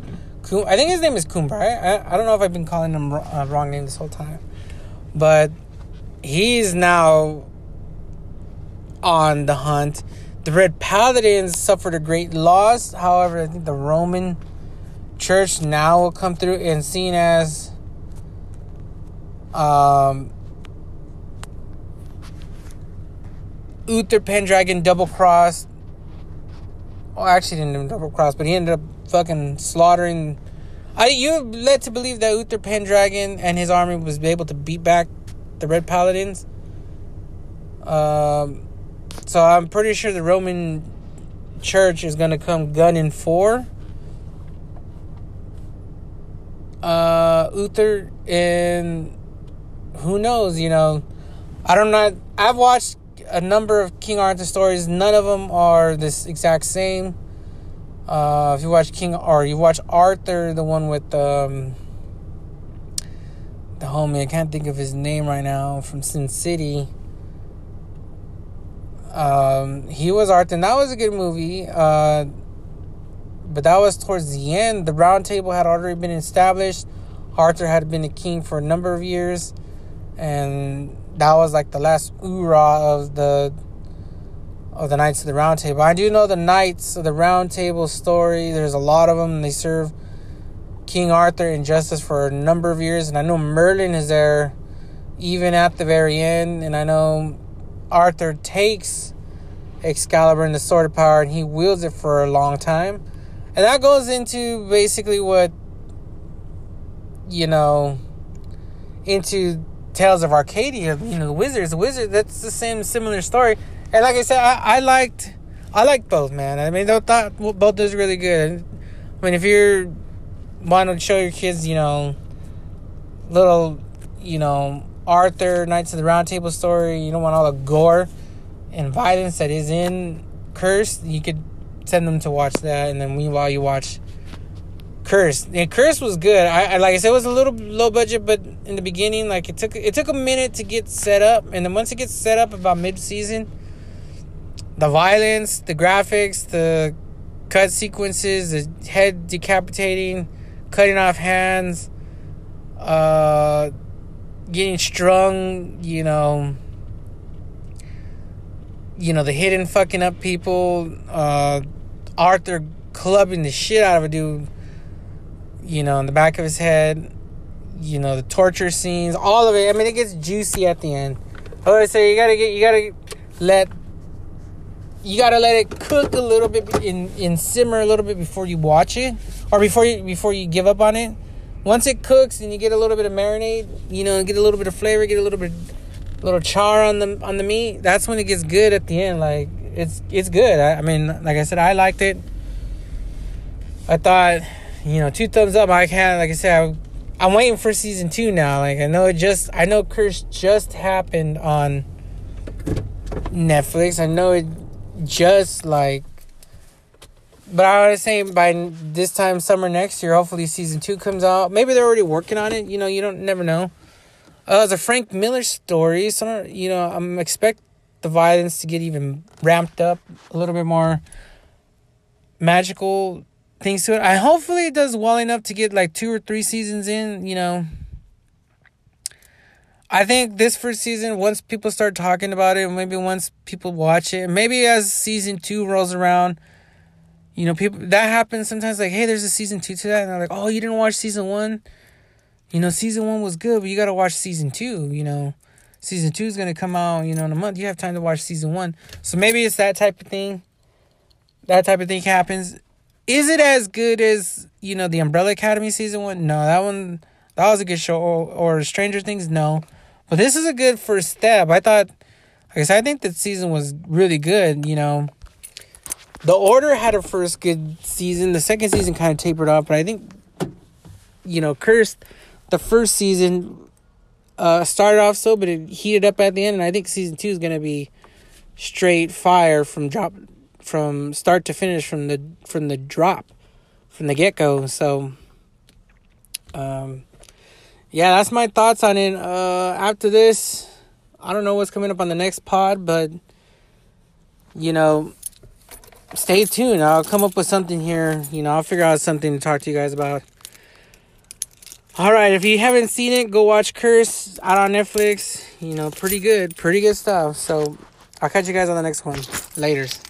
I think his name is Kumbra. I don't know if I've been calling him wrong name this whole time. But he's now on the hunt. The Red Paladins suffered a great loss. However, I think the Roman Church now will come through, and seen as Uther Pendragon double-crossed. Well, actually, didn't even double-cross, but he ended up fucking slaughtering. You're led to believe that Uther Pendragon and his army was able to beat back the Red Paladins. So I'm pretty sure the Roman Church is going to come gunning for Uther, and who knows? I've watched a number of King Arthur stories. None of them are this exact same. If you watch Arthur, the one with the homie, I can't think of his name right now, from Sin City. He was Arthur, and that was a good movie. But that was towards the end. The Round Table had already been established. Arthur had been a king for a number of years, and that was like the last hoorah of the of the Knights of the Round Table. I do know the Knights of the Round Table story. There's a lot of them. And they serve King Arthur in justice for a number of years. And I know Merlin is there even at the very end. And I know Arthur takes Excalibur and the Sword of Power, and he wields it for a long time. And that goes into basically what, you know, into Tales of Arcadia, you know, the Wizards. That's the same similar story. And like I said, I liked both, man. I mean, I thought both is really good. I mean, if you're wanting to show your kids, you know, little, you know, Arthur, Knights of the Round Table story, you don't want all the gore and violence that is in Cursed, you could send them to watch that. And then meanwhile, you watch Cursed. And Cursed was good. I like I said, it was a little low budget, but in the beginning, like it took a minute to get set up. And then once it gets set up about mid-season, the violence, the graphics, the cut sequences, the head decapitating, cutting off hands, getting strung, you know, the hidden fucking up people, Arthur clubbing the shit out of a dude, you know, in the back of his head, you know, the torture scenes, all of it. I mean, it gets juicy at the end. I always say you gotta let it cook a little bit and simmer a little bit before you watch it, or before you give up on it. Once it cooks and you get a little bit of marinade, you know, get a little bit of flavor, get a little bit of little char on the meat, that's when it gets good at the end. Like it's good. I mean, like I said, I liked it. I thought, you know, 2 thumbs up. I can't, like I said, I'm waiting for season 2 now. Like I know Curse just happened on Netflix. I know it just like, but I was saying by this time summer next year, hopefully season 2 comes out. Maybe they're already working on it. You know, you don't never know. It's a Frank Miller story, so, you know, I'm expect the violence to get even ramped up, a little bit more magical things to it. I hopefully it does well enough to get like 2 or 3 seasons in, you know. I think this first season, once people start talking about it, maybe once people watch it, maybe as season 2 rolls around, you know, people, that happens sometimes, like, hey, there's a season 2 to that, and they're like, oh, you didn't watch season 1? You know, season 1 was good, but you got to watch season 2, you know. Season 2 is going to come out, you know, in a month. You have time to watch season 1. So maybe it's that type of thing. That type of thing happens. Is it as good as, you know, The Umbrella Academy season 1? No, that was a good show. Or Stranger Things? No. But this is a good first step. I thought, like I said, I think that season was really good, you know. The Order had a first good season. The second season kind of tapered off, but I think, you know, Cursed, the first season started off slow, but it heated up at the end, and I think season 2 is going to be straight fire from start to finish, from the get-go. So, yeah, that's my thoughts on it. After this, I don't know what's coming up on the next pod, but, you know, stay tuned. I'll come up with something here. You know, I'll figure out something to talk to you guys about. All right, if you haven't seen it, go watch Curse out on Netflix. You know, pretty good stuff. So I'll catch you guys on the next one. Laters.